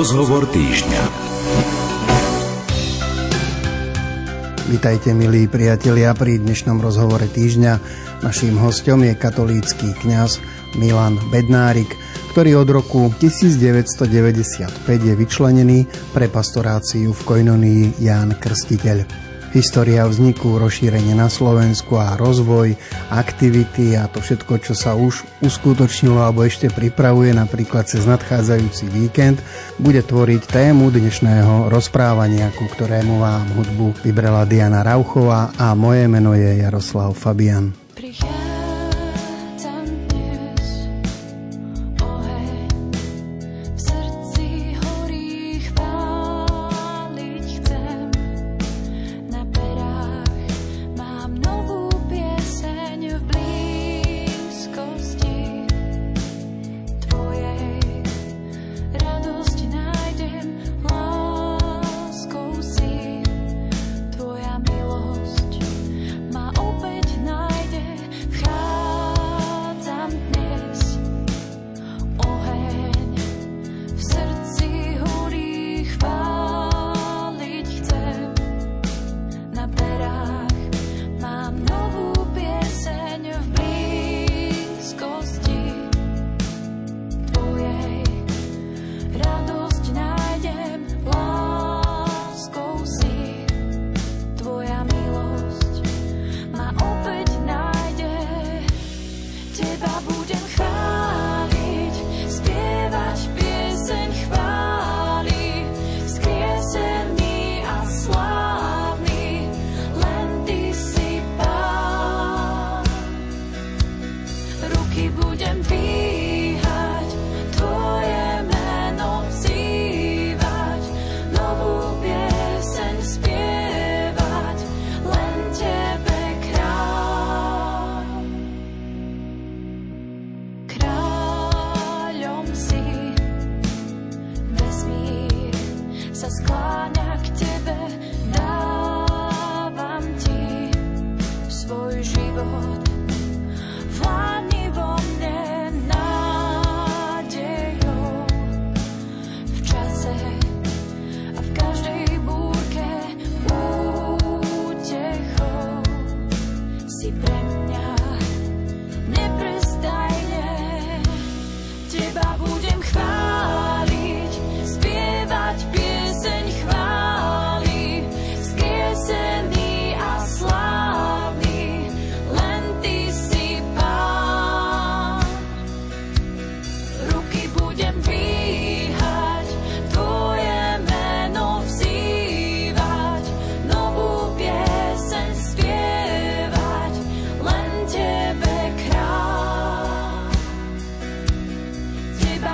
Rozhovor týždňa. Vitajte, milí priatelia, pri dnešnom rozhovore týždňa. Naším hostom je katolícky kňaz Milan Bednárik, ktorý od roku 1995 je vyčlenený pre pastoráciu v Koinonii Ján Krstiteľ. História vzniku, rozšírenie na Slovensku a rozvoj, aktivity a to všetko, čo sa už uskutočnilo alebo ešte pripravuje napríklad cez nadchádzajúci víkend, bude tvoriť tému dnešného rozprávania, ku ktorému vám hudbu vybrala Diana Rauchová a moje meno je Jaroslav Fabian.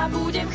Budem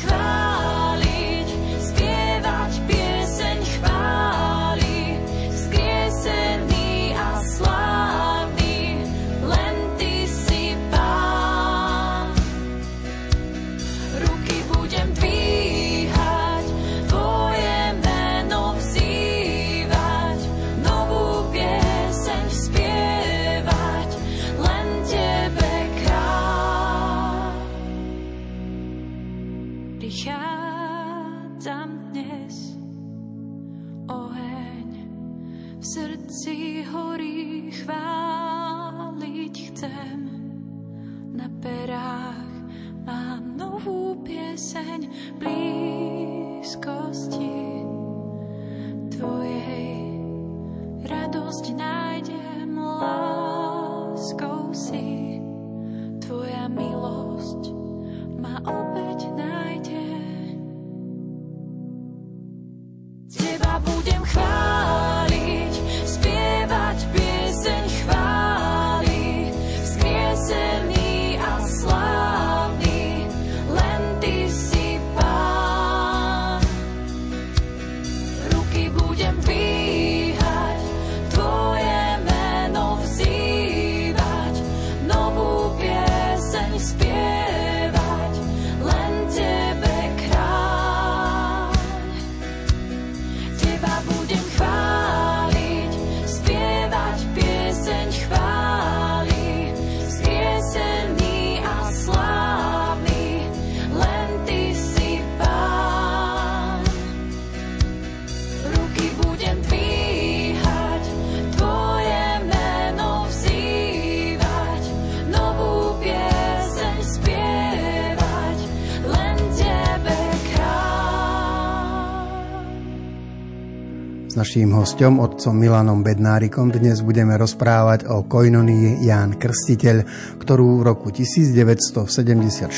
S naším hosťom, otcom Milanom Bednárikom, dnes budeme rozprávať o koinonii Ján Krstiteľ, ktorú v roku 1974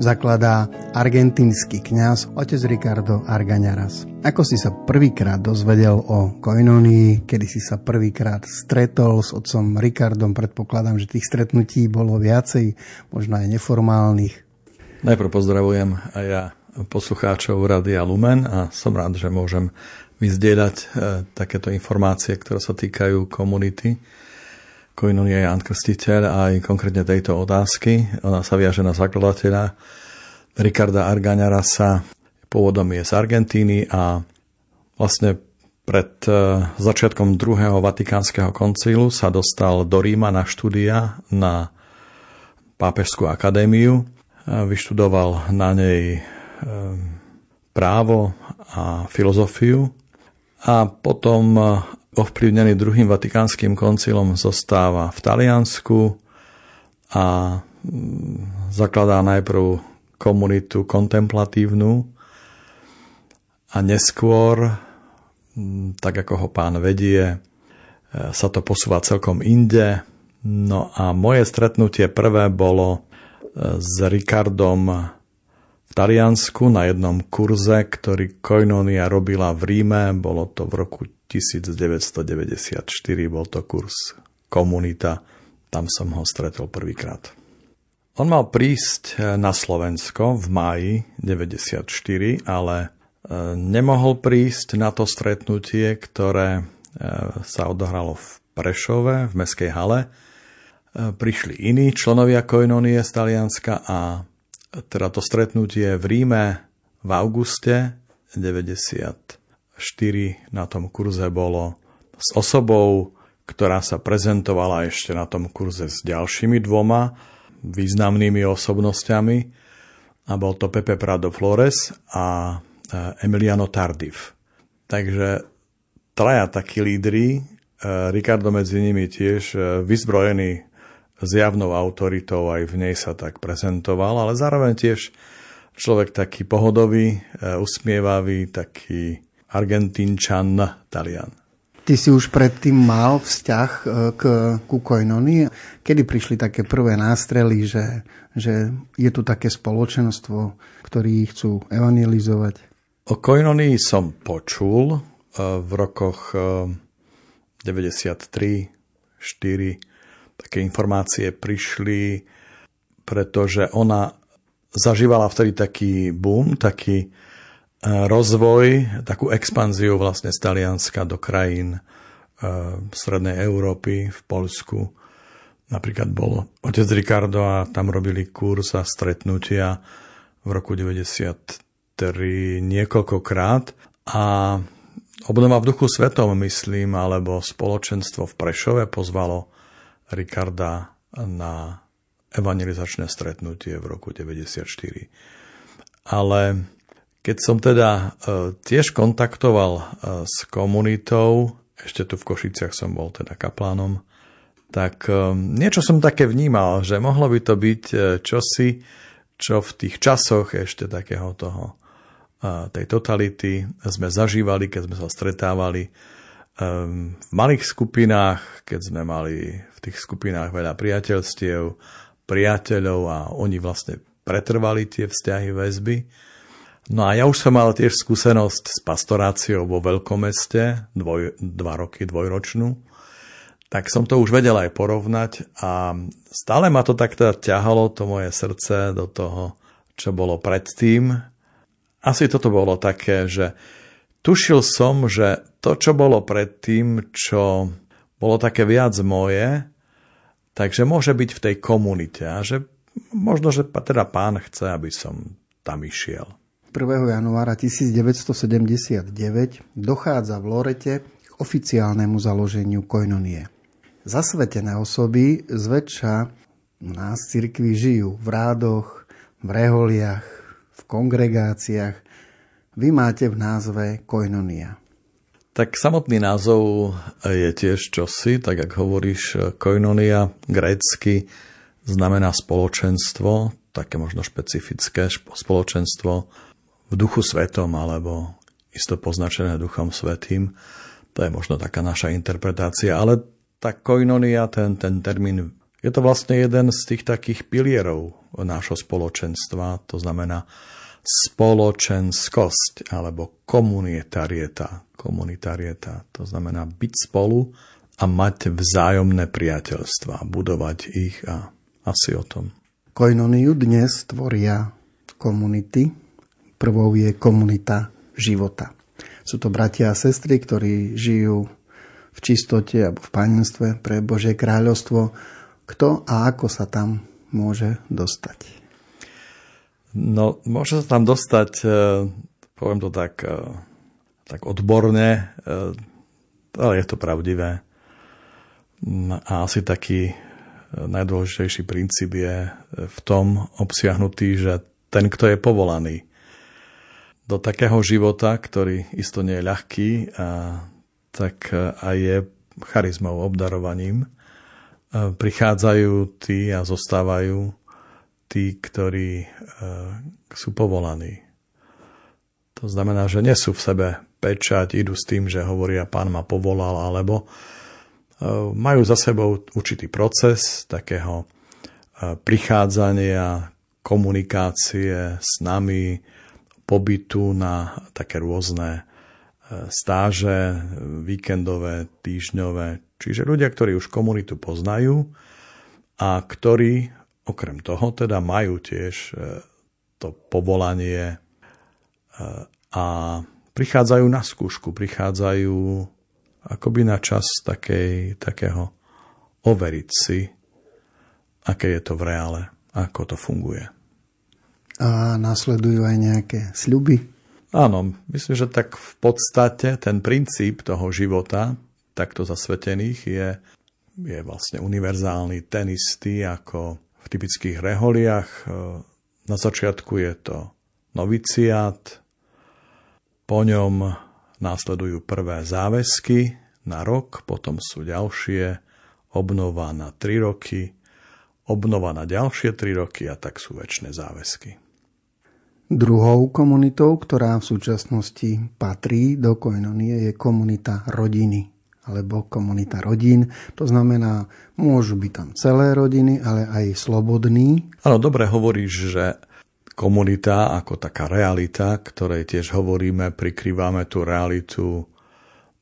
zakladá argentínsky kňaz otec Ricardo Argañaraz. Ako si sa prvýkrát dozvedel o koinonii, kedy si sa prvýkrát stretol s otcom Ricardom? Predpokladám, že tých stretnutí bolo viacej, možno aj neformálnych. Najprv pozdravujem aj ja poslucháčov Rádia Lumen a som rád, že môžem vyzdieľať takéto informácie, ktoré sa týkajú komunity Koinonia Ján Krstiteľ a aj konkrétne tejto otázky. Ona sa viaže na zakladateľa Ricarda Argañarasa. Pôvodom je z Argentíny a vlastne pred začiatkom druhého Vatikánskeho koncilu sa dostal do Ríma na štúdia na Pápežskú akadémiu. Vyštudoval na nej právo a filozofiu a potom ovplyvnený druhým Vatikánskym koncilom zostáva v Taliansku a zakladá najprv komunitu kontemplatívnu a neskôr, tak ako ho pán vedie, sa to posúva celkom inde. No a moje stretnutie prvé bolo s Ricardom v Taliansku na jednom kurze, ktorý Koinonia robila v Ríme. Bolo to v roku 1994, bol to kurz Komunita. Tam som ho stretol prvýkrát. On mal prísť na Slovensko v máji 1994, ale nemohol prísť na to stretnutie, ktoré sa odohralo v Prešove, v mestskej hale. Prišli iní členovia Koinonie z Talianska a teda to stretnutie v Ríme v auguste 1994 na tom kurze bolo s osobou, ktorá sa prezentovala ešte na tom kurze s ďalšími dvoma významnými osobnosťami, a bol to Pepe Prado Flores a Emiliano Tardif. Takže traja takí lídri, Ricardo medzi nimi tiež, vyzbrojený s javnou autoritou, aj v nej sa tak prezentoval, ale zároveň tiež človek taký pohodový, usmievavý, taký Argentínčan, Talian. Ty si už predtým mal vzťah ku koinonii. Kedy prišli také prvé nástrely, že je tu také spoločenstvo, ktorí chcú evangelizovať? O koinonii som počul v rokoch 93, 4. Také informácie prišli, pretože ona zažívala vtedy taký boom, taký rozvoj, takú expanziu vlastne z Talianska do krajín Strednej Európy, v Poľsku. Napríklad bol otec Ricardo a tam robili kurz a stretnutia v roku 1993 niekoľkokrát. A obnova v duchu svetom, myslím, alebo spoločenstvo v Prešove pozvalo Ricarda na evangelizačné stretnutie v roku 1994. Ale keď som teda tiež kontaktoval s komunitou, ešte tu v Košiciach som bol teda kaplánom, tak niečo som také vnímal, že mohlo by to byť čosi, čo v tých časoch ešte takého toho, tej totality sme zažívali, keď sme sa stretávali v malých skupinách, keď sme mali v tých skupinách veľa priateľstiev, priateľov a oni vlastne pretrvali tie vzťahy, väzby. No a ja už som mal tiež skúsenosť s pastoráciou vo veľkomeste, 2 roky, dvojročnú, tak som to už vedel aj porovnať a stále ma to takto ťahalo, to moje srdce, do toho, čo bolo predtým. Asi toto bolo také, že tušil som, že to, čo bolo predtým, čo bolo také viac moje, takže môže byť v tej komunite. A že možno, že teda pán chce, aby som tam išiel. 1. januára 1979 dochádza v Lorete k oficiálnemu založeniu koinonie. Zasvetené osoby zväčša u nás v cirkvi žijú v rádoch, v reholiach, v kongregáciách. Vy máte v názve koinonia. Tak samotný názov je tiež čosi, tak ako hovoríš, koinonia, grécky, znamená spoločenstvo, také možno špecifické spoločenstvo v duchu svetom alebo isto poznačené Duchom Svätým. To je možno taká naša interpretácia, ale tá koinonia, ten termín, je to vlastne jeden z tých takých pilierov nášho spoločenstva, to znamená spoločenskosť alebo komunitarieta, to znamená byť spolu a mať vzájomné priateľstva, budovať ich a asi o tom. Koinoniu dnes tvoria komunity. Prvou je komunita života. Sú to bratia a sestry, ktorí žijú v čistote alebo v panenstve pre Božie kráľovstvo. Kto a ako sa tam môže dostať? No, môže sa tam dostať, poviem to tak odborne, ale je to pravdivé. A asi taký najdôležitejší princíp je v tom obsiahnutý, že ten, kto je povolaný do takého života, ktorý isto nie je ľahký, tak aj je charizmou, obdarovaním. Prichádzajú tí a zostávajú tí, ktorí sú povolaní. To znamená, že nesú v sebe pečať, idú s tým, že hovoria, Pán ma povolal, alebo majú za sebou určitý proces takého prichádzania, komunikácie s nami, pobytu na také rôzne stáže, víkendové, týždňové. Čiže ľudia, ktorí už komunitu poznajú a ktorí okrem toho teda majú tiež to povolanie a prichádzajú na skúšku, prichádzajú akoby na čas takého overiť si, aké je to v reále, ako to funguje. A nasledujú aj nejaké sľuby? Áno, myslím, že tak v podstate ten princíp toho života takto zasvetených je vlastne univerzálny, ten istý ako v typických reholiach. Na začiatku je to noviciát, po ňom následujú prvé záväzky na rok, potom sú ďalšie, obnova na 3 roky, obnova na ďalšie 3 roky a tak sú večné záväzky. Druhou komunitou, ktorá v súčasnosti patrí do koinonie, je komunita rodiny alebo komunita rodín. To znamená, môžu byť tam celé rodiny, ale aj slobodní. Áno, dobre hovoríš, že komunita ako taká realita, ktorej tiež hovoríme, prikrývame tú realitu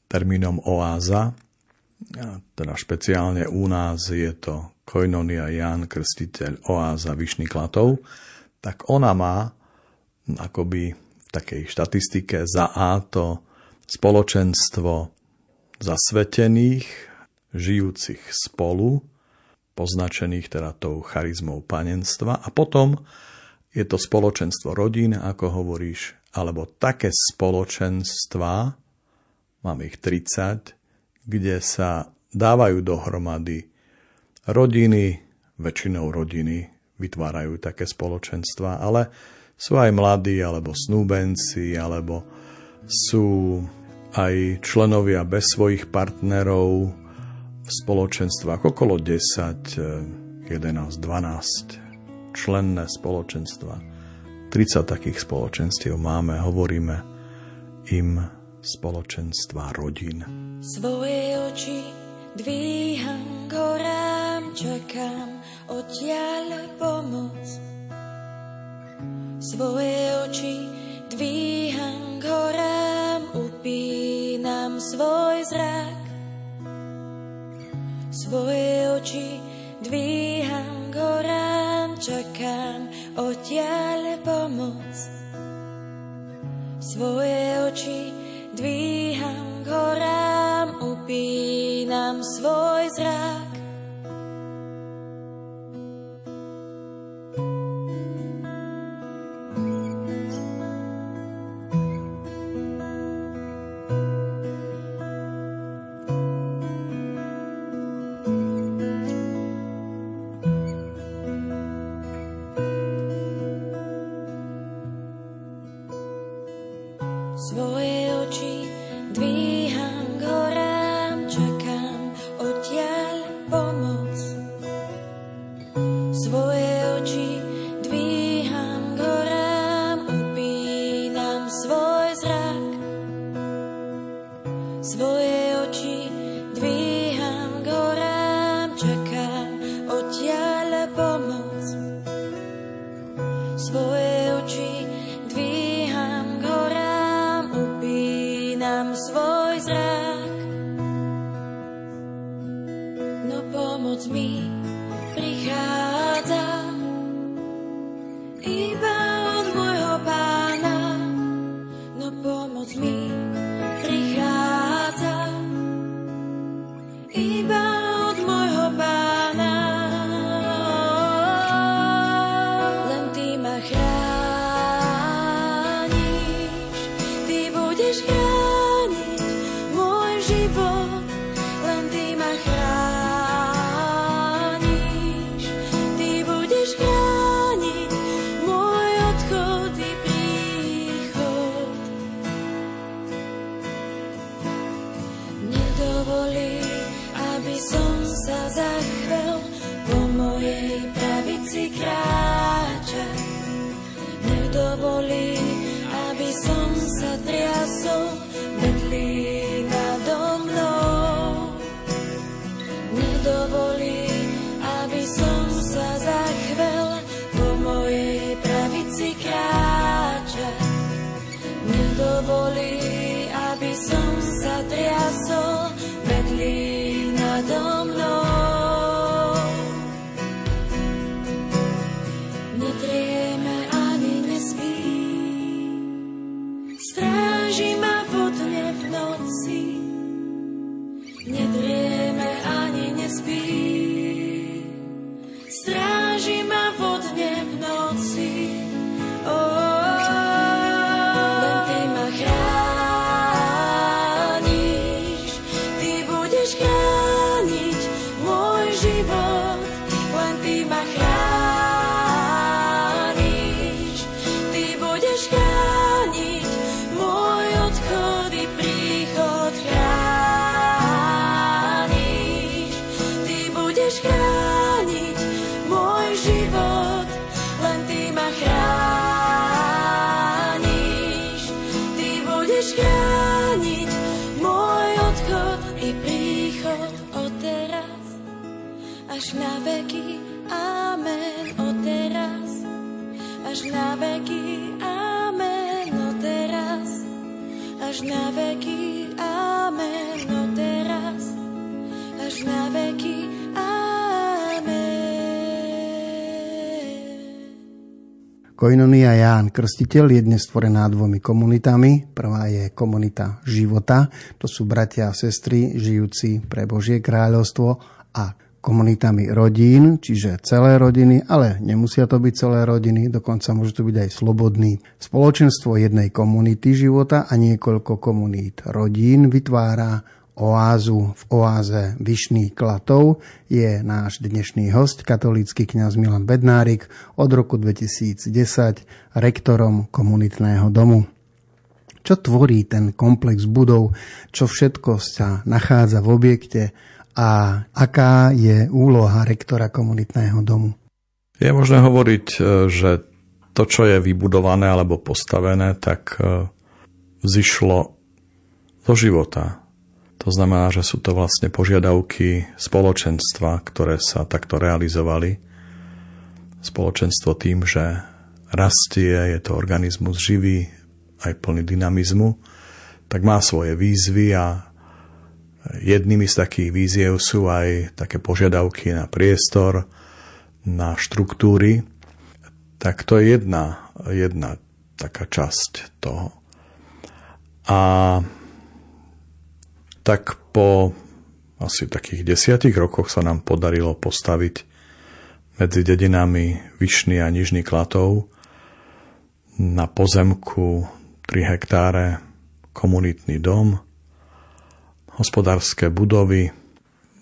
termínom oáza. Teda špeciálne u nás je to Koinonia Ján Krstiteľ oáza Vyšný Klatov. Tak ona má akoby v takej štatistike za A to spoločenstvo zasvetených, žijúcich spolu, poznačených teda tou charizmou panenstva. A potom je to spoločenstvo rodín, ako hovoríš, alebo také spoločenstva, mám ich 30, kde sa dávajú dohromady rodiny, väčšinou rodiny vytvárajú také spoločenstva, ale sú aj mladí, alebo snúbenci, alebo sú aj členovia bez svojich partnerov v spoločenstvách okolo 10, 11, 12 členné spoločenstva. 30 takých spoločenstiev máme, hovoríme im spoločenstva rodín. Svoje oči dvíham, horám čakám, odtiaľ pomoc. Svoje oči dvíham k horám, upínam svoj zrak. Svoje oči dvíham k horám, čakám odtiaľ pomoc. Svoje oči dvíham k horám, upínam svoj zrak. Svoj zrak. nebolí, aby som sa triasol, vedlí nado mnou. Nedovolí, aby som sa zachvel, po mojej pravici kráča. Nedovolí, aby som sa triasol, vedlí nado mnou. Stráži ma budne v noci, nedrieme ani nespí. Stráži ma budne v noci, len ty ma chrániš, ty budeš chrániť môj život, len ty ma chrániš, ty budeš chrániť. Až na veky, amen, odteraz. Až na veky, amen, odteraz. Až na veky, amen, odteraz. Až na veky, amen. Koinonia Ján Krstiteľ je dnes stvorená dvomi komunitami. Prvá je komunita života. To sú bratia a sestry, žijúci pre Božie kráľovstvo, a komunitami rodín, čiže celé rodiny, ale nemusia to byť celé rodiny, dokonca môžu to byť aj slobodní. Spoločenstvo jednej komunity života a niekoľko komunít rodín vytvára oázu. V oáze Vyšný Klatov je náš dnešný host, katolícky kňaz Milan Bednárik, od roku 2010 rektorom komunitného domu. Čo tvorí ten komplex budov, čo všetko sa nachádza v objekte, a aká je úloha rektora komunitného domu? Je možné hovoriť, že to, čo je vybudované alebo postavené, tak vzišlo zo života. To znamená, že sú to vlastne požiadavky spoločenstva, ktoré sa takto realizovali. Spoločenstvo tým, že rastie, je to organizmus živý, aj plný dynamizmu, tak má svoje výzvy a jednými z takých víziev sú aj také požiadavky na priestor, na štruktúry. Tak to je jedna taká časť toho. A tak po asi takých 10 rokoch sa nám podarilo postaviť medzi dedinami Vyšný a Nižný Klatov na pozemku 3 hektáre komunitný dom, hospodárske budovy.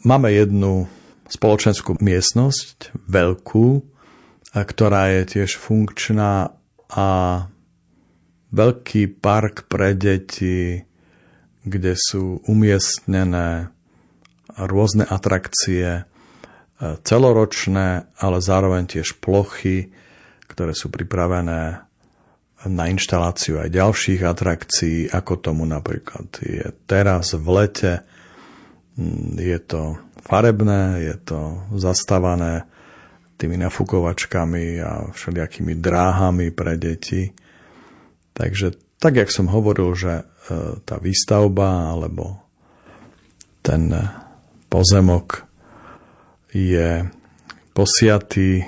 Máme jednu spoločenskú miestnosť, veľkú, ktorá je tiež funkčná, a veľký park pre deti, kde sú umiestnené rôzne atrakcie, celoročné, ale zároveň tiež plochy, ktoré sú pripravené na inštaláciu aj ďalších atrakcií, ako tomu napríklad je teraz v lete. Je to farebné, je to zastavané tými nafúkovačkami a všelijakými dráhami pre deti. Takže tak, jak som hovoril, že tá výstavba alebo ten pozemok je posiatý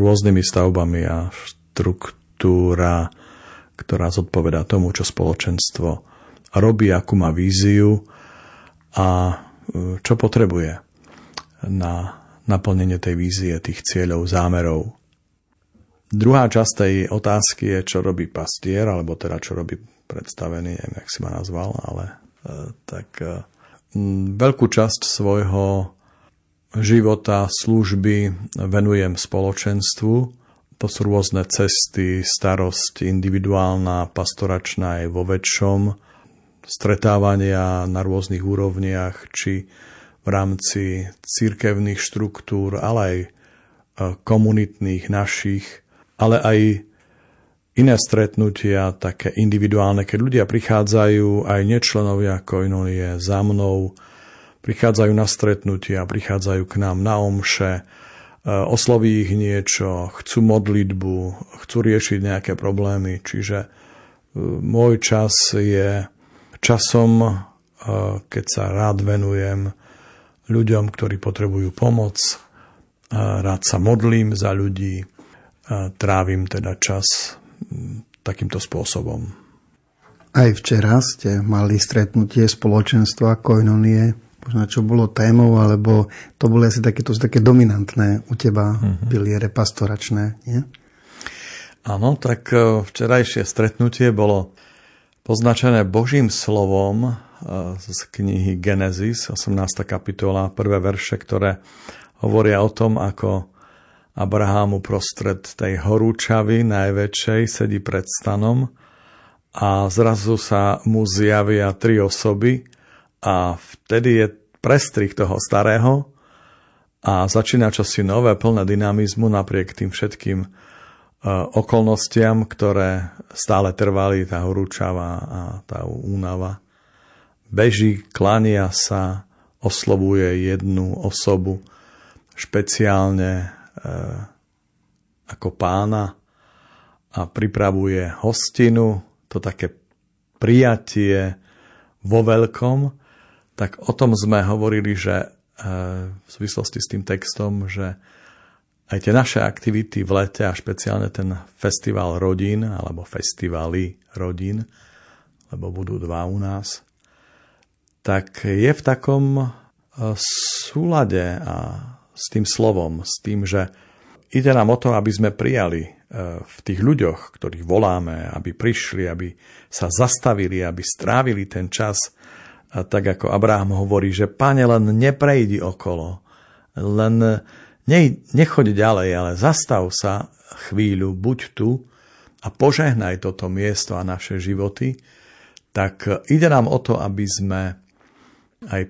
rôznymi stavbami a štruktúrami, ktorá zodpovedá tomu, čo spoločenstvo robí, akú má víziu a čo potrebuje na naplnenie tej vízie, tých cieľov, zámerov. Druhá časť tej otázky je, čo robí pastier, alebo teda čo robí predstavený, neviem, jak si ma nazval, ale veľkú časť svojho života, služby venujem spoločenstvu. To sú rôzne cesty, starosť individuálna, pastoračná aj vo väčšom, stretávania na rôznych úrovniach, či v rámci cirkevných štruktúr, ale aj komunitných, našich, ale aj iné stretnutia, také individuálne, keď ľudia prichádzajú, aj nečlenovia Koinonie za mnou, prichádzajú na stretnutia, prichádzajú k nám na omše, osloví ich niečo, chcú modlitbu, chcú riešiť nejaké problémy. Čiže môj čas je časom, keď sa rád venujem ľuďom, ktorí potrebujú pomoc, rád sa modlím za ľudí, trávim teda čas takýmto spôsobom. Aj včera ste mali stretnutie spoločenstva Koinonie, možno čo bolo témou, alebo to boli asi také dominantné u teba piliere pastoračné, nie? Áno, tak včerajšie stretnutie bolo poznačené Božím slovom z knihy Genesis, 18. kapitola, prvé verše, ktoré hovoria o tom, ako Abrahámu prostred tej horúčavy najväčšej sedí pred stanom a zrazu sa mu zjavia tri osoby a vtedy je prestrih toho starého a začína čosi nové, plné dynamizmu napriek tým všetkým okolnostiam, ktoré stále trvali, tá horúčava a tá únava. Beží, klania sa, oslovuje jednu osobu špeciálne ako pána a pripravuje hostinu, to také prijatie vo veľkom, tak o tom sme hovorili, že v súvislosti s tým textom, že aj tie naše aktivity v lete a špeciálne ten festival rodín alebo festivaly rodín, lebo budú dva u nás, tak je v takom súlade a s tým slovom, s tým, že ide nám o to, aby sme prijali v tých ľuďoch, ktorých voláme, aby prišli, aby sa zastavili, aby strávili ten čas, tak ako Abraham hovorí, že Pane, len neprejdi okolo, len nechoď ďalej, ale zastav sa chvíľu, buď tu a požehnaj toto miesto a naše životy, tak ide nám o to, aby sme aj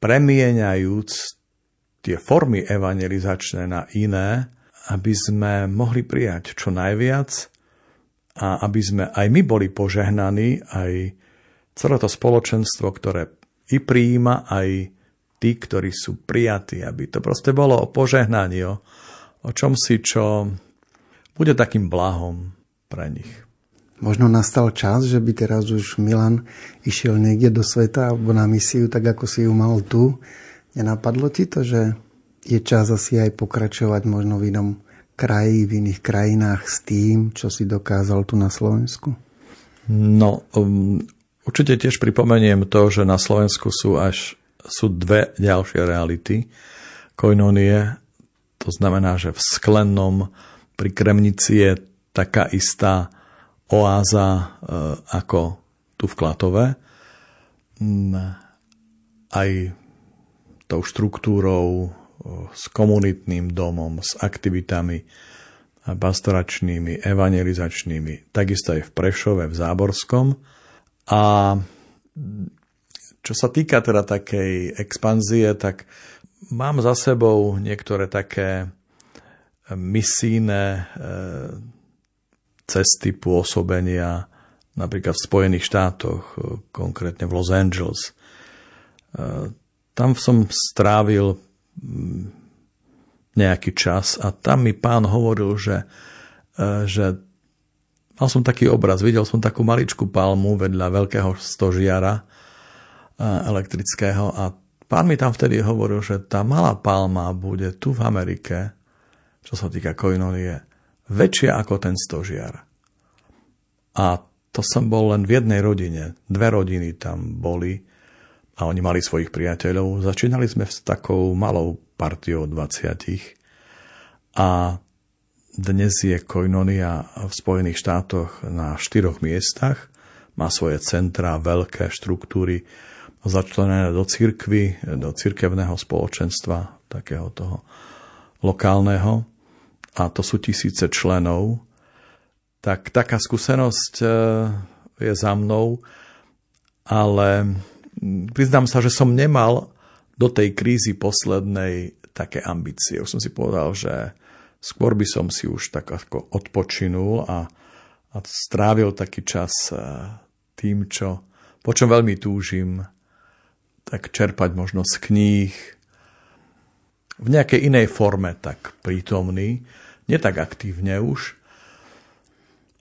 premieňajúc tie formy evangelizačné na iné, aby sme mohli prijať čo najviac a aby sme aj my boli požehnaní, aj celé to spoločenstvo, ktoré i prijíma, aj tí, ktorí sú prijatí, aby to proste bolo o požehnaní, o čomsi, čo bude takým blahom pre nich. Možno nastal čas, že by teraz už Milan išiel niekde do sveta alebo na misiu, tak ako si ju mal tu. Nenapadlo ti to, že je čas asi aj pokračovať možno v inom kraji, v iných krajinách s tým, čo si dokázal tu na Slovensku? No, určite tiež pripomeniem to, že na Slovensku sú dve ďalšie reality Koinonie. To znamená, že v Sklennom pri Kremnici je taká istá oáza ako tu v Klatove. Aj tou štruktúrou, s komunitným domom, s aktivitami pastoračnými, evangelizačnými, takisto aj v Prešove, v Záborskom. A čo sa týka teda takej expanzie, tak mám za sebou niektoré také misijné cesty pôsobenia, napríklad v Spojených štátoch, konkrétne v Los Angeles. Tam som strávil nejaký čas a tam mi pán hovoril, že mal som taký obraz, videl som takú maličkú palmu vedľa veľkého stožiara elektrického a pán mi tam vtedy hovoril, že tá malá palma bude tu v Amerike, čo sa týka Koinonie, väčšia ako ten stožiar. A to som bol len v jednej rodine. Dve rodiny tam boli a oni mali svojich priateľov. Začínali sme s takou malou partiou 20 a dnes je Koinonia v Spojených štátoch na 4 miestach. Má svoje centra, veľké štruktúry začlenené do cirkvi, do cirkevného spoločenstva, takého toho lokálneho. A to sú tisíce členov. Tak taká skúsenosť je za mnou, ale priznám sa, že som nemal do tej krízy poslednej také ambície. Už som si povedal, že skôr by som si už tak ako odpočinul a a strávil taký čas tým, po čom veľmi túžim, tak čerpať možno z kníh, v nejakej inej forme tak prítomný, nie tak aktívne už,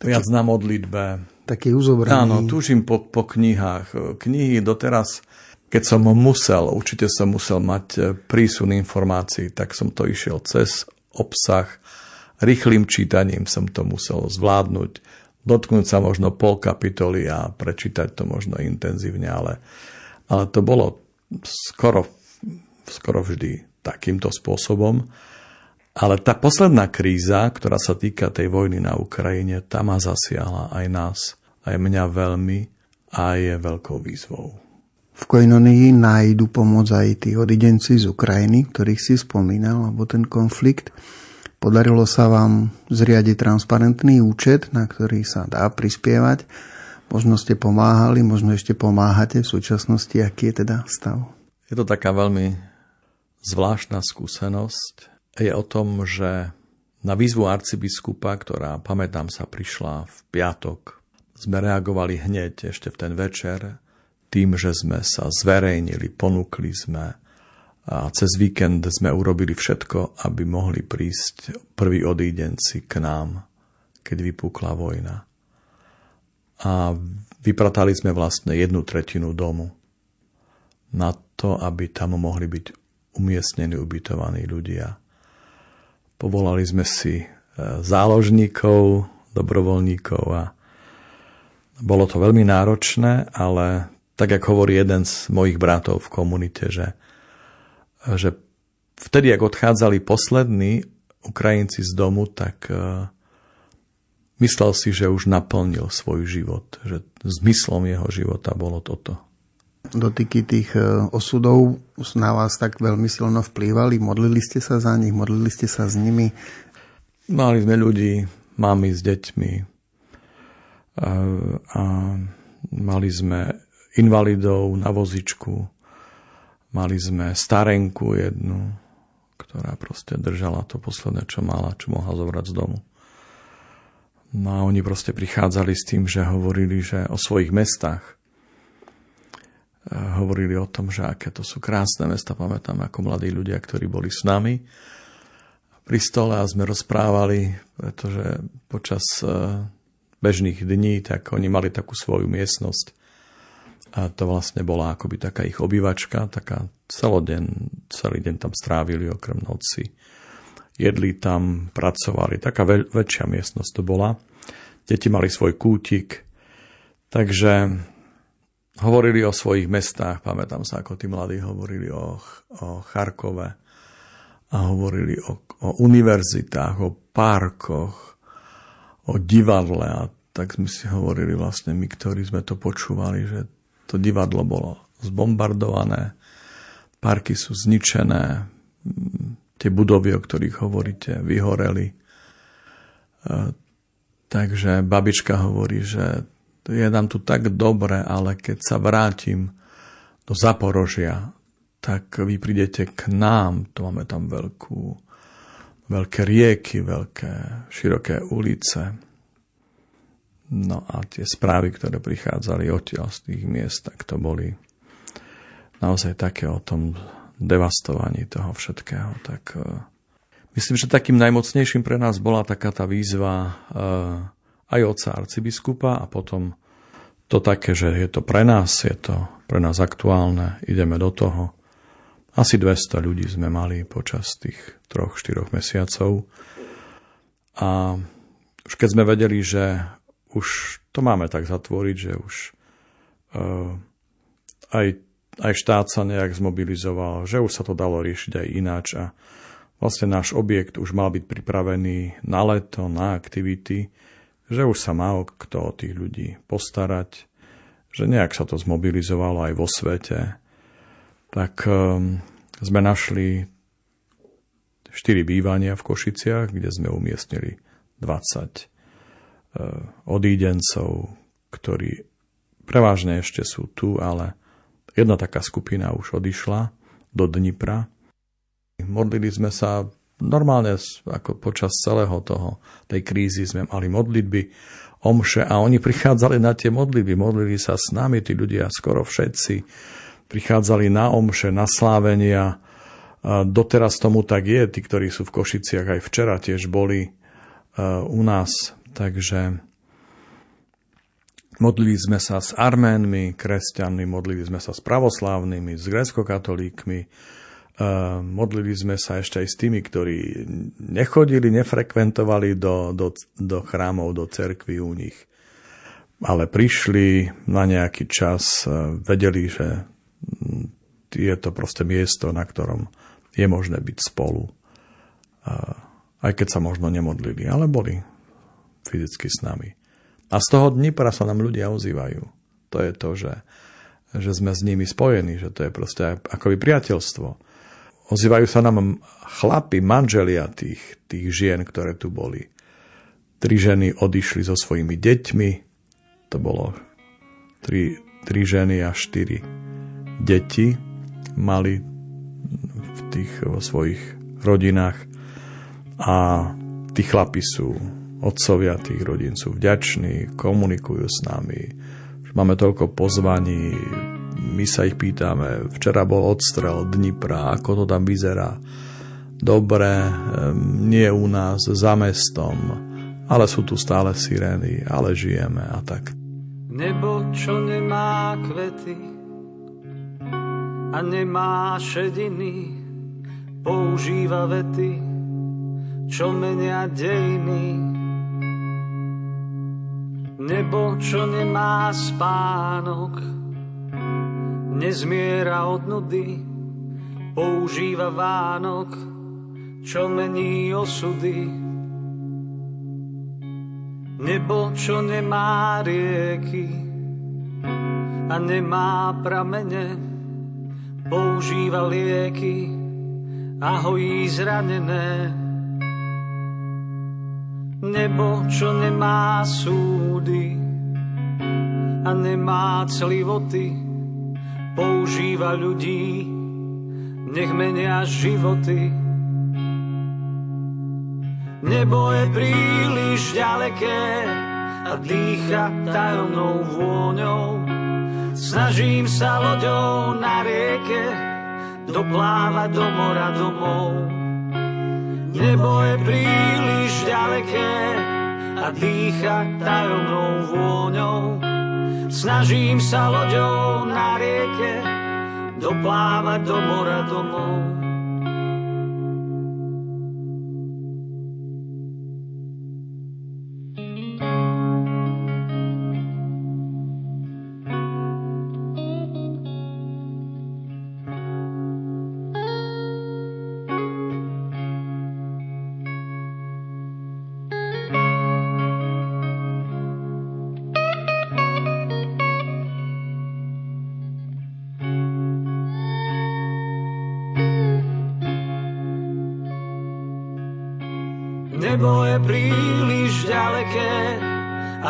viac na modlitbe. Taký uzobraný. Áno, túžim po knihách. Knihy doteraz, keď som musel, určite som musel mať prísun informácií, tak som to išiel cez obsah. Rýchlým čítaním som to musel zvládnuť, dotknúť sa možno pol kapitoly a prečítať to možno intenzívne, ale to bolo skoro vždy takýmto spôsobom. Ale tá posledná kríza, ktorá sa týka tej vojny na Ukrajine, tá ma zasiahla aj nás, aj mňa veľmi a je veľkou výzvou. V Koinonii nájdu pomoc aj tí odidenci z Ukrajiny, ktorých si spomínal, alebo ten konflikt. Podarilo sa vám zriadiť transparentný účet, na ktorý sa dá prispievať. Možno ste pomáhali, možno ešte pomáhate v súčasnosti. Aký je teda stav? Je to taká veľmi zvláštna skúsenosť. Je o tom, že na výzvu arcibiskupa, ktorá, pamätám sa, prišla v piatok, sme reagovali hneď ešte v ten večer tým, že sme sa zverejnili, ponúkli sme a cez víkend sme urobili všetko, aby mohli prísť prví odídenci k nám, keď vypukla vojna. A vypratali sme vlastne 1/3 domu na to, aby tam mohli byť umiestnení, ubytovaní ľudia. Povolali sme si záložníkov, dobrovoľníkov a bolo to veľmi náročné, ale tak, ako hovorí jeden z mojich bratov v komunite, že vtedy, ak odchádzali poslední Ukrajinci z domu, tak myslel si, že už naplnil svoj život, že zmyslom jeho života bolo toto. Dotyky tých osudov na vás tak veľmi silno vplývali? Modlili ste sa za nich? Modlili ste sa s nimi? Mali sme ľudí, mami s deťmi a mali sme invalidov na vozičku, mali sme starenku jednu, ktorá proste držala to posledné, čo mala, čo mohla zobrať z domu. No a oni proste prichádzali s tým, že hovorili, že o svojich mestách, hovorili o tom, že aké to sú krásne mesta. Pamätám, ako mladí ľudia, ktorí boli s nami pri stole a sme rozprávali, pretože počas bežných dní tak oni mali takú svoju miestnosť a to vlastne bola akoby taká ich obývačka, taká celý deň tam strávili okrem noci. Jedli tam, pracovali, taká väčšia miestnosť to bola. Deti mali svoj kútik, takže hovorili o svojich mestách, pamätám sa, ako tí mladí hovorili o Charkove a hovorili o univerzitách, o parkoch, o divadle. A tak sme si hovorili vlastne my, ktorí sme to počúvali, že to divadlo bolo zbombardované, parky sú zničené, tie budovy, o ktorých hovoríte, vyhoreli. Takže babička hovorí, že je nám tu tak dobre, ale keď sa vrátim do Zaporožia, tak vy prídete k nám. Tu máme tam veľké rieky, veľké široké ulice. No a tie správy, ktoré prichádzali odtiaľ z tých miest, tak to boli naozaj také o tom devastovaní toho všetkého. Tak, myslím, že takým najmocnejším pre nás bola taká tá výzva aj otca arcibiskupa a potom to také, že je to pre nás, aktuálne, ideme do toho. Asi 200 ľudí sme mali počas tých 3-4 mesiacov a už keď sme vedeli, že už to máme tak zatvoriť, že už aj štát sa nejak zmobilizoval, že už sa to dalo riešiť aj ináč a vlastne náš objekt už mal byť pripravený na leto, na aktivity, že už sa má kto o tých ľudí postarať, že nejak sa to zmobilizovalo aj vo svete, tak sme našli 4 bývania v Košiciach, kde sme umiestnili 20 odídencov, ktorí prevažne ešte sú tu, ale jedna taká skupina už odišla do Dnipra. Modlili sme sa Normálne ako počas celého tej krízy sme mali modlitby, omše, a oni prichádzali na tie modlitby, modlili sa s nami, tí ľudia skoro všetci prichádzali na omše, na slávenia. Doteraz tomu tak je, tí, ktorí sú v Košiciach, aj včera tiež boli u nás, takže modlili sme sa s Arménmi, kresťanmi, modlili sme sa s pravoslávnymi, s gréckokatolíkmi. Modlili sme sa ešte aj s tými, ktorí nechodili, nefrekventovali do chrámov, do cerkví u nich, ale prišli na nejaký čas, vedeli, že je to proste miesto, na ktorom je možné byť spolu. Aj keď sa možno nemodlili, ale boli fyzicky s nami. A z toho Dnipra sa nám ľudia ozývajú. To je to, že sme s nimi spojení, že to je proste akoby priateľstvo. Ozývajú sa nám chlapi, manželia tých žien, ktoré tu boli. 3 ženy odišli so svojimi deťmi. To bolo 3 ženy a 4 deti mali v tých vo svojich rodinách. A tí chlapi sú, otcovia tých rodín sú vďační, komunikujú s nami. Máme toľko pozvaní, my sa ich pýtame, včera bol odstrel Dnipra, ako to tam vyzerá. Dobre, nie u nás, za mestom, ale sú tu stále sirény, ale žijeme a tak. Nebo, čo nemá kvety a nemá šediny, používa vety, čo menia dejiny. Nebo, čo nemá spánok, nezmiera od nudy, používa Vánok, čo mení osudy. Nebo, čo nemá rieky a nemá pramene, používa lieky a hojí zranené. Nebo, čo nemá súdy a nemá clivoty, používa ľudí, nech menia životy. Nebo je príliš ďaleké a dýcha tajomnou vôňou. Snažím sa loďou na rieke doplávať do mora domov. Nebo je príliš ďaleké a dýcha tajomnou vôňou. Snažím sa loďou na rieke doplávať do mora domov. Nebo je príliš ďaleké a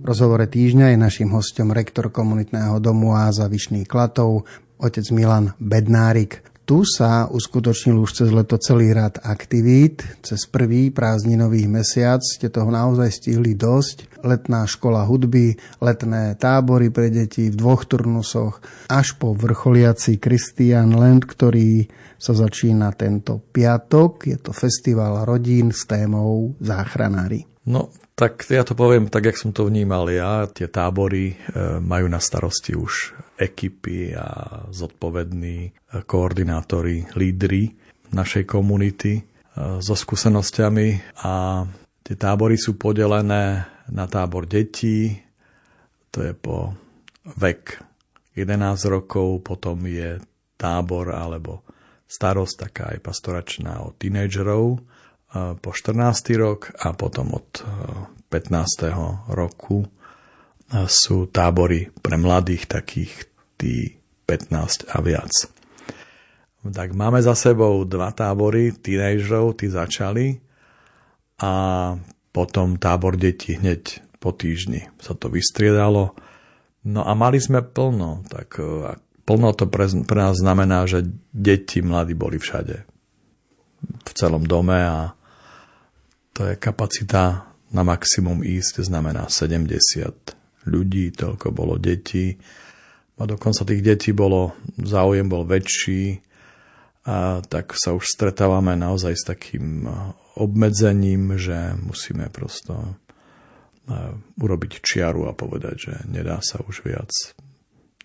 V rozhovore týždňa je naším hosťom rektor komunitného domu Oáza Vyšný Klatov, otec Milan Bednárik. Tu sa uskutočnil už cez leto celý rad aktivít. Cez prvý prázdninový mesiac ste toho naozaj stihli dosť. Letná škola hudby, letné tábory pre deti v 2 turnusoch, až po vrcholiaci Christian Land, ktorý sa začína tento piatok. Je to festival rodín s témou záchranári. No, tak ja to poviem tak, jak som to vnímal ja. Tie tábory majú na starosti už ekipy a zodpovední koordinátori, lídri našej komunity so skúsenosťami. A tie tábory sú podelené na tábor detí, to je po vek 11 rokov, potom je tábor alebo starosť, taká aj pastoračná, o tínedžerov, po 14. rok a potom od 15. roku sú tábory pre mladých, takých tí 15 a viac. Tak máme za sebou dva tábory, tínejdžerov, tí začali a potom tábor detí hneď po týždni sa to vystriedalo. No a mali sme plno, tak plno to pre nás znamená, že deti mladí boli všade, v celom dome a to je kapacita na maximum ísť, znamená 70 ľudí, toľko bolo detí. A dokonca tých detí bolo, záujem bol väčší, a tak sa už stretávame naozaj s takým obmedzením, že musíme prosto urobiť čiaru a povedať, že nedá sa už viac,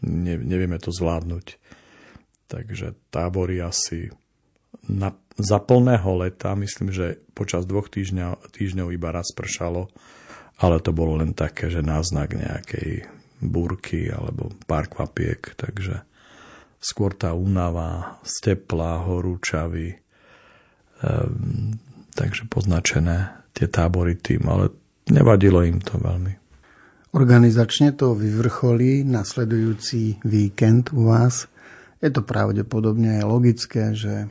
nevieme to zvládnuť. Takže tábory asi za plného leta, myslím, že počas 2 týždňov iba raz pršalo, ale to bolo len také, že náznak nejakej búrky alebo pár kvapiek, takže skôr tá únava z tepla, horúčavy, takže poznačené tie tábory tým, ale nevadilo im to veľmi. Organizačne to vyvrcholí nasledujúci víkend u vás. Je to pravdepodobne aj logické, že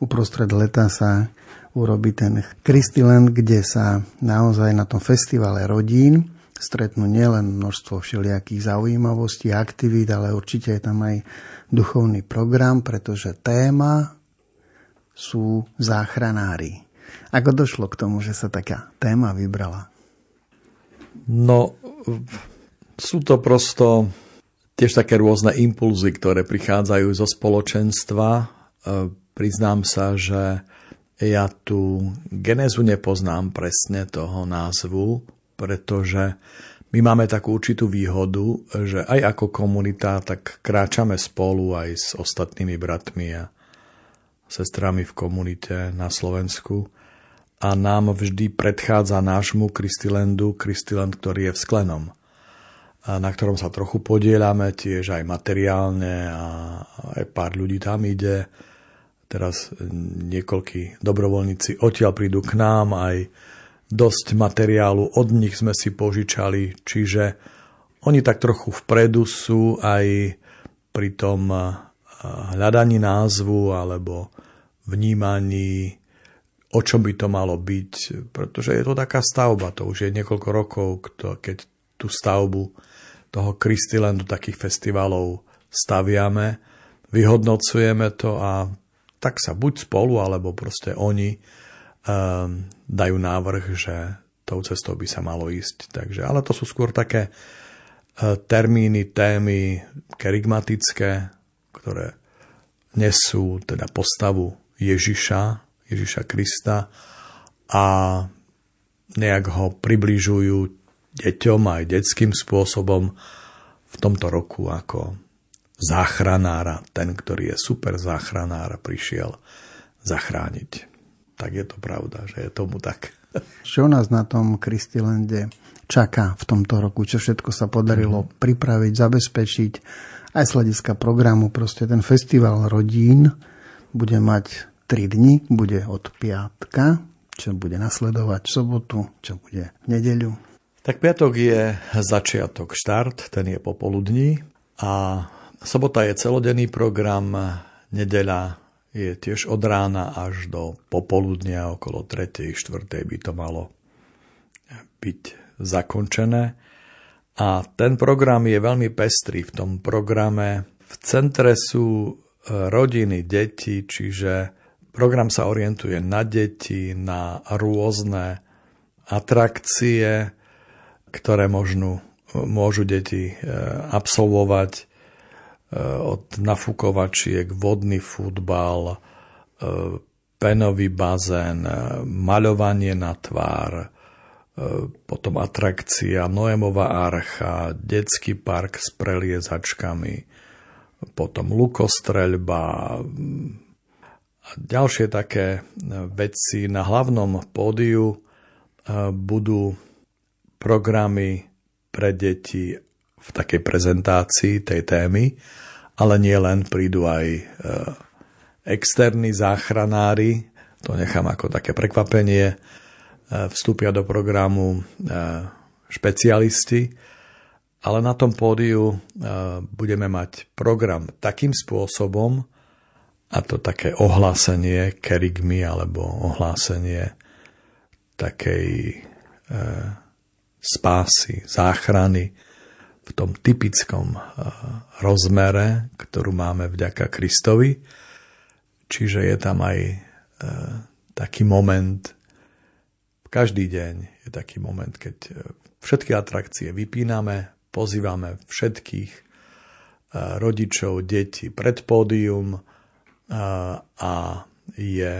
uprostred leta sa urobí ten Krstiland, kde sa naozaj na tom festivale rodín stretnú nielen množstvo všelijakých zaujímavostí a aktivít, ale určite je tam aj duchovný program, pretože téma sú záchranári. Ako došlo k tomu, že sa taká téma vybrala? No, sú to prosto tiež také rôzne impulzy, ktoré prichádzajú zo spoločenstva. Priznám sa, že ja tú genézu nepoznám presne toho názvu, pretože my máme takú určitú výhodu, že aj ako komunita, tak kráčame spolu aj s ostatnými bratmi a sestrami v komunite na Slovensku a nám vždy predchádza nášmu Kristilandu, Kristiland, ktorý je v Sklenom, na ktorom sa trochu podieľame tiež aj materiálne a aj pár ľudí tam ide. Teraz niekoľkí dobrovoľníci odtiaľ prídu k nám, aj dosť materiálu od nich sme si požičali, čiže oni tak trochu vpredu sú aj pri tom hľadaní názvu alebo vnímaní, o čom by to malo byť, pretože je to taká stavba, to už je niekoľko rokov, keď tú stavbu toho Kristilandu, takých festivalov staviame, vyhodnocujeme to a tak sa buď spolu, alebo proste oni dajú návrh, že tou cestou by sa malo ísť. Takže, ale to sú skôr také termíny, témy kerygmatické, ktoré nesú teda postavu Ježiša Krista a nejak ho približujú deťom aj detským spôsobom v tomto roku ako záchranára, ten, ktorý je super záchranár, prišiel zachrániť. Tak je to pravda, že je tomu tak. Čo nás na tom Kristilande čaká v tomto roku? Čo všetko sa podarilo pripraviť, zabezpečiť? Aj z hľadiska programu, proste ten festival rodín bude mať 3 dni, bude od piatka, čo bude nasledovať sobotu, čo bude v nedeľu. Tak piatok je začiatok, štart, ten je popoludní a sobota je celodenný program, nedeľa je tiež od rána až do popoludnia, okolo 3. 4. by to malo byť zakončené. A ten program je veľmi pestrý. V tom programe v centre sú rodiny, deti, čiže program sa orientuje na deti, na rôzne atrakcie, ktoré môžu deti absolvovať. Od nafúkovačiek, vodný futbal, penový bazén, maľovanie na tvár, potom atrakcia, Noémova archa, detský park s preliezačkami, potom lukostreľba a ďalšie také veci. Na hlavnom pódiu budú programy pre deti v takej prezentácii tej témy, ale nie len, prídu aj externí záchranári, to nechám ako také prekvapenie. Vstúpia do programu špecialisti, ale na tom pódiu budeme mať program takým spôsobom, a to také ohlásenie kerygmy alebo ohlásenie takej spásy, záchrany v tom typickom rozmere, ktorú máme vďaka Kristovi. Čiže je tam aj taký moment, každý deň je taký moment, keď všetky atrakcie vypíname, pozývame všetkých rodičov, detí pred pódium, a je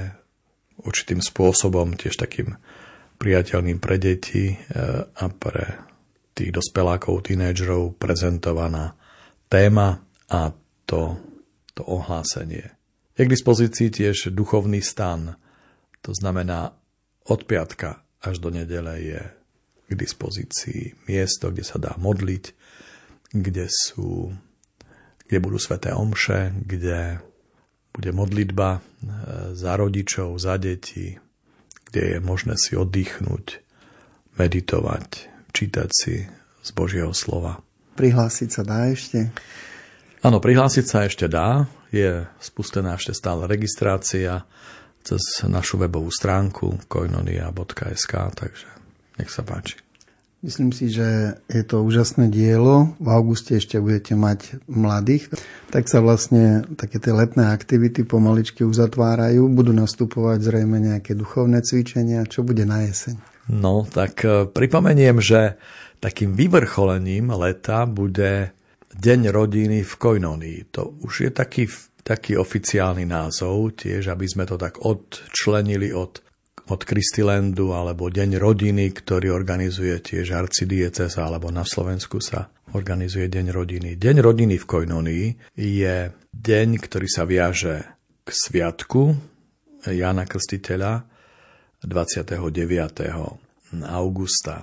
určitým spôsobom tiež takým priateľným pre deti a pre tých dospelákov, tínedžerov prezentovaná téma a to ohlásenie. Je k dispozícii tiež duchovný stan, to znamená od piatka až do nedele je k dispozícii miesto, kde sa dá modliť, kde budú sväté omše, kde bude modlitba za rodičov, za deti, kde je možné si oddychnúť, meditovať, čítať si z Božieho slova. Prihlásiť sa dá ešte? Áno, prihlásiť sa ešte dá. Je spustená ešte stále registrácia cez našu webovú stránku koinonia.sk, takže nech sa páči. Myslím si, že je to úžasné dielo. V auguste ešte budete mať mladých. Tak sa vlastne také tie letné aktivity pomaličky uzatvárajú. Budú nastupovať zrejme nejaké duchovné cvičenia. Čo bude na jeseň? No, tak pripomeniem, že takým vyvrcholením leta bude Deň rodiny v Koinonii. To už je taký oficiálny názov, tiež aby sme to tak odčlenili od Kristilendu alebo Deň rodiny, ktorý organizuje tiež arcidiecéza, alebo na Slovensku sa organizuje Deň rodiny. Deň rodiny v Koinonii je deň, ktorý sa viaže k sviatku Jána Krstiteľa 29. augusta.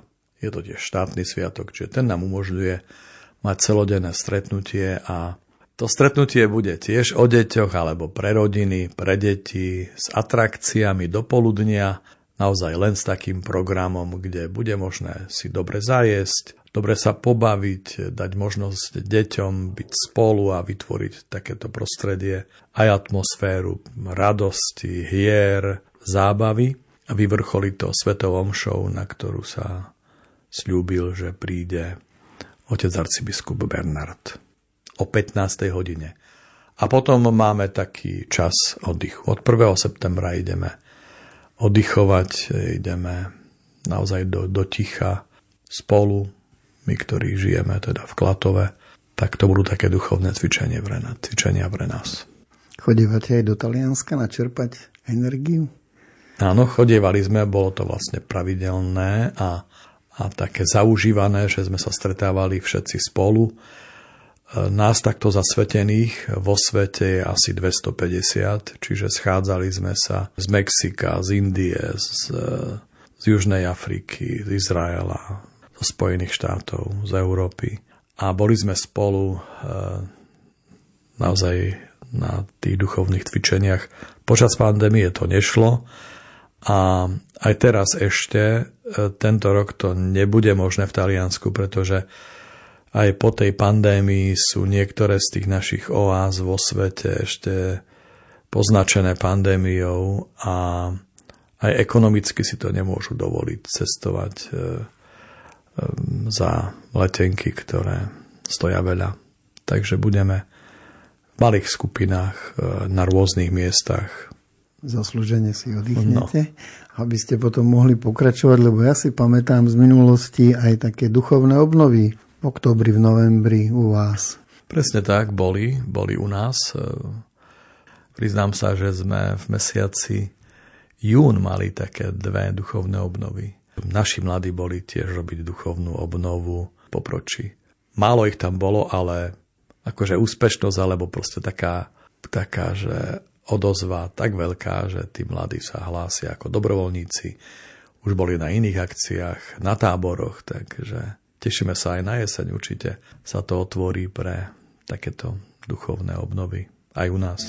Je to tiež štátny sviatok, čiže ten nám umožňuje mať celodenné stretnutie a to stretnutie bude tiež o deťoch alebo pre rodiny, pre deti, s atrakciami do poludnia, naozaj len s takým programom, kde bude možné si dobre zajesť, dobre sa pobaviť, dať možnosť deťom byť spolu a vytvoriť takéto prostredie, aj atmosféru radosti, hier, zábavy a vyvrcholiť to svetovou omšou, na ktorú sa sľúbil, že príde otec arcibiskup Bernard o 15. hodine. A potom máme taký čas oddychu. Od 1. septembra ideme oddychovať, ideme naozaj do ticha spolu, my, ktorí žijeme teda v Klatove, tak to budú také duchovné cvičenia pre nás. Chodívate aj do Talianska načerpať energiu? Áno, chodievali sme, bolo to vlastne pravidelné a také zaužívané, že sme sa stretávali všetci spolu. Nás takto zasvetených vo svete je asi 250, čiže schádzali sme sa z Mexika, z Indie, z Južnej Afriky, z Izraela, zo Spojených štátov, z Európy. A boli sme spolu naozaj na tých duchovných cvičeniach. Počas pandémie to nešlo a aj teraz ešte tento rok to nebude možné v Taliansku, pretože aj po tej pandémii sú niektoré z tých našich oáz vo svete ešte poznačené pandémiou a aj ekonomicky si to nemôžu dovoliť cestovať za letenky, ktoré stoja veľa. Takže budeme v malých skupinách na rôznych miestach. Zaslúžene si oddychnete, aby ste potom mohli pokračovať, lebo ja si pamätám z minulosti aj také duchovné obnovy. V októbri, v novembri u vás. Presne tak, boli u nás. Priznám sa, že sme v mesiaci jún mali také dve duchovné obnovy. Naši mladí boli tiež robiť duchovnú obnovu v Poproči. Málo ich tam bolo, ale akože úspešnosť, alebo proste taká, že odozva tak veľká, že tí mladí sa hlásia ako dobrovoľníci. Už boli na iných akciách, na táboroch, takže tešíme sa aj na jeseň, určite sa to otvorí pre takéto duchovné obnovy aj u nás.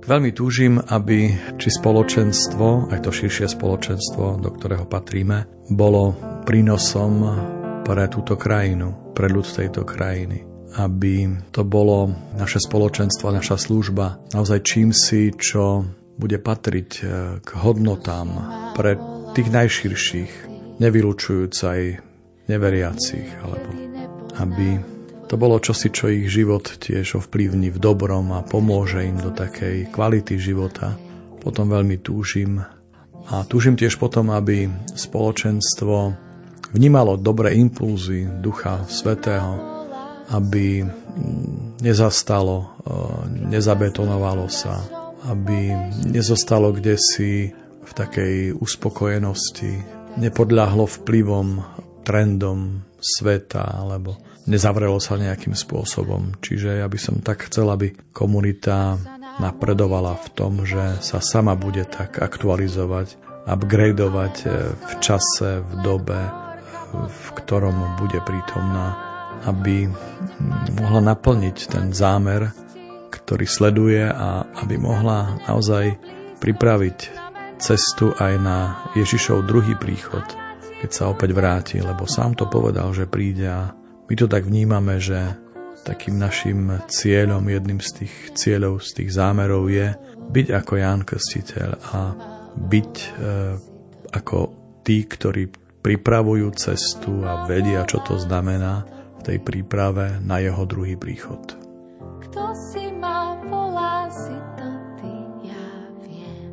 Veľmi túžim, aby či spoločenstvo, aj to širšie spoločenstvo, do ktorého patríme, bolo prínosom pre túto krajinu, pre ľud tejto krajiny. Aby to bolo naše spoločenstvo, naša služba naozaj čímsi, čo bude patriť k hodnotám pre tých najširších, nevylučujúc aj neveriacich, alebo aby to bolo čosi, čo ich život tiež ovplyvní v dobrom a pomôže im do takej kvality života. Potom veľmi túžim. A túžim tiež potom, aby spoločenstvo vnímalo dobré impulzy Ducha Svätého, aby nezastalo, nezabetonovalo sa, aby nezostalo kdesi v takej uspokojenosti, nepodľahlo vplyvom, trendom sveta, alebo nezavrelo sa nejakým spôsobom. Čiže ja by som tak chcel, aby komunita napredovala v tom, že sa sama bude tak aktualizovať, upgradeovať v čase, v dobe, v ktorom bude prítomná, aby mohla naplniť ten zámer, ktorý sleduje, a aby mohla naozaj pripraviť cestu aj na Ježišov druhý príchod, keď sa opäť vráti, lebo sám to povedal, že príde. A my to tak vnímame, že takým našim cieľom, jedným z tých cieľov, z tých zámerov je byť ako Ján Krstiteľ a byť ako tí, ktorí pripravujú cestu a vedia, čo to znamená v tej príprave na jeho druhý príchod. Kto si ma volá, si to ty, ja viem.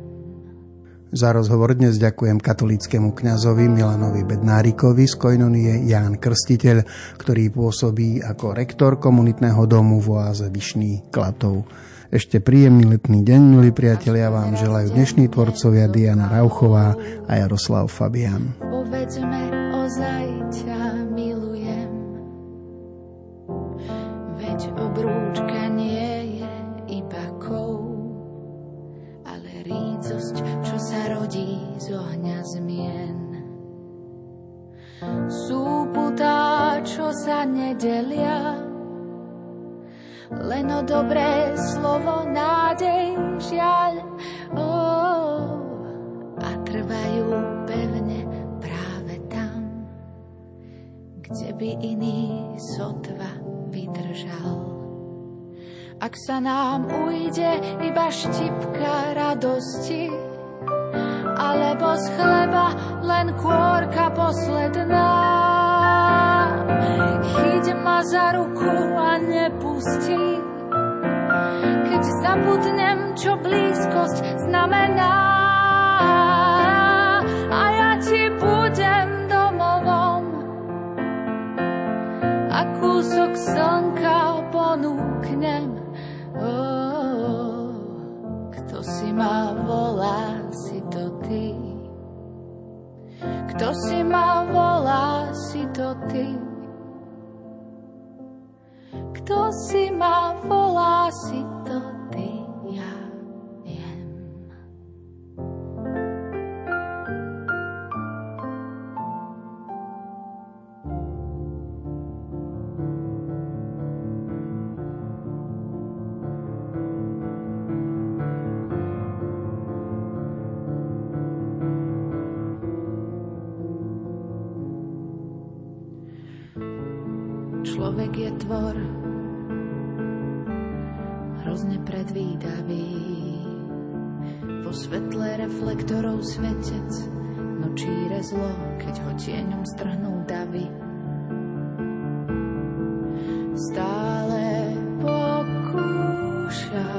Za rozhovor dnes ďakujem katolíckemu kňazovi Milanovi Bednárikovi z Koinonie Ján Krstiteľ, ktorý pôsobí ako rektor komunitného domu v oáze Vyšný Klatov. Ešte príjemný letný deň, milí priatelia, vám želajú dnešní tvorcovia Diana Rauchová a Jaroslav Fabian. Povedzme ozaj ťa milujem, veď obrúčka nie je iba kov, ale rícosť, čo sa rodí z ohňa zmien. Sú putá, čo sa nedelia, len o dobré slovo, nádej, žiaľ, a trvajú pevne práve tam, kde by iný sotva vydržal. Ak sa nám ujde iba štipka radosti, alebo z chleba len kôrka posledná, chyť ma za ruku a nepustí, keď zabudnem, čo blízkosť znamená. A ja ti budem domovom a kúsok slnka ponúknem. Kto si ma volá, si to ty. Kto si ma volá, si to ty. Kto si ma volá, si to ty, ja viem. Človek je tvor hrozne predvídavý, vo svetle reflektorov svetec, no číre zlo, keď ho tieňom strhnú davy. Stále pokúša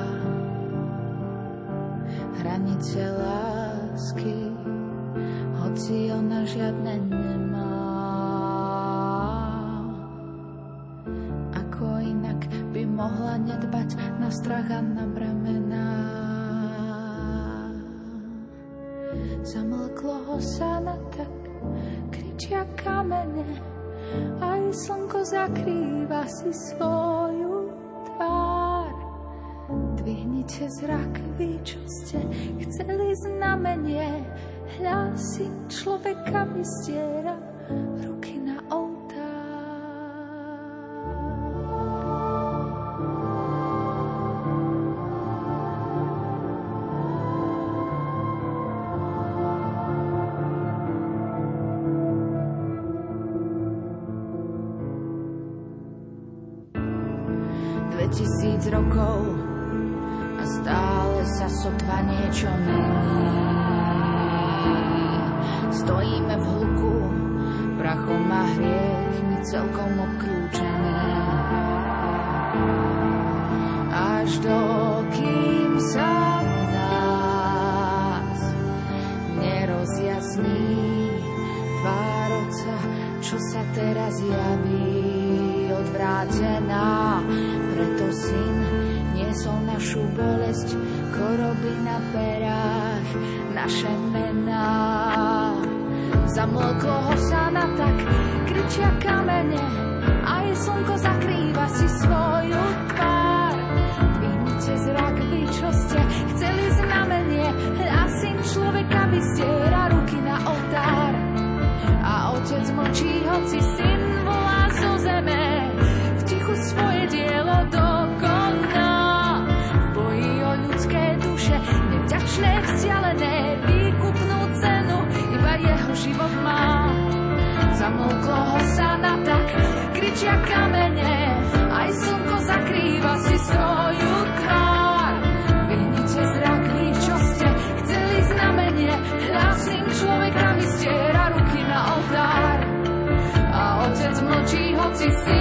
hranice lásky, hoci ona žiadne nemá. Mohla nedbať na strach a na bremená. Zamlklo ho sa na tak, kričia kamene, aj slnko zakrýva si svoju tvár. Dvihnite zrak, vy, čo ste chceli znamenie, hľa si človeka vystiera, ruky na oltár. 2000 rokov a stále sa sotva niečo mení. Stojíme v hluku, prachom a hriech mi celkom obklúčený. Až dokým sa v nás nerozjasní tvár Otca, čo sa teraz javí odvrátená. Preto Syn niesol našu bolesť, choroby na perách, naše mená. Zamlklo ho sána, tak kričia kamene, aj slnko zakrýva si svoju tvár. Dvihnite zrak, vy čo ste chceli znamenie, a Syn človeka vystiera ruky na oltár. A Otec mlčí, hoci Syn volá zo zeme, v tichu svoje dielo dokoná. V boji o ľudské duše, nevďačné, vzdialené, výkupnú cenu iba jeho život má. Zamlklo ho sána, tak kričia kamene, aj slnko zakrýva si svoju tvár. Vyhnite zrak, vy čo ste chceli znamenie, hlasím človeka vystiera ruky na oltár. A Otec mlčí, hoci si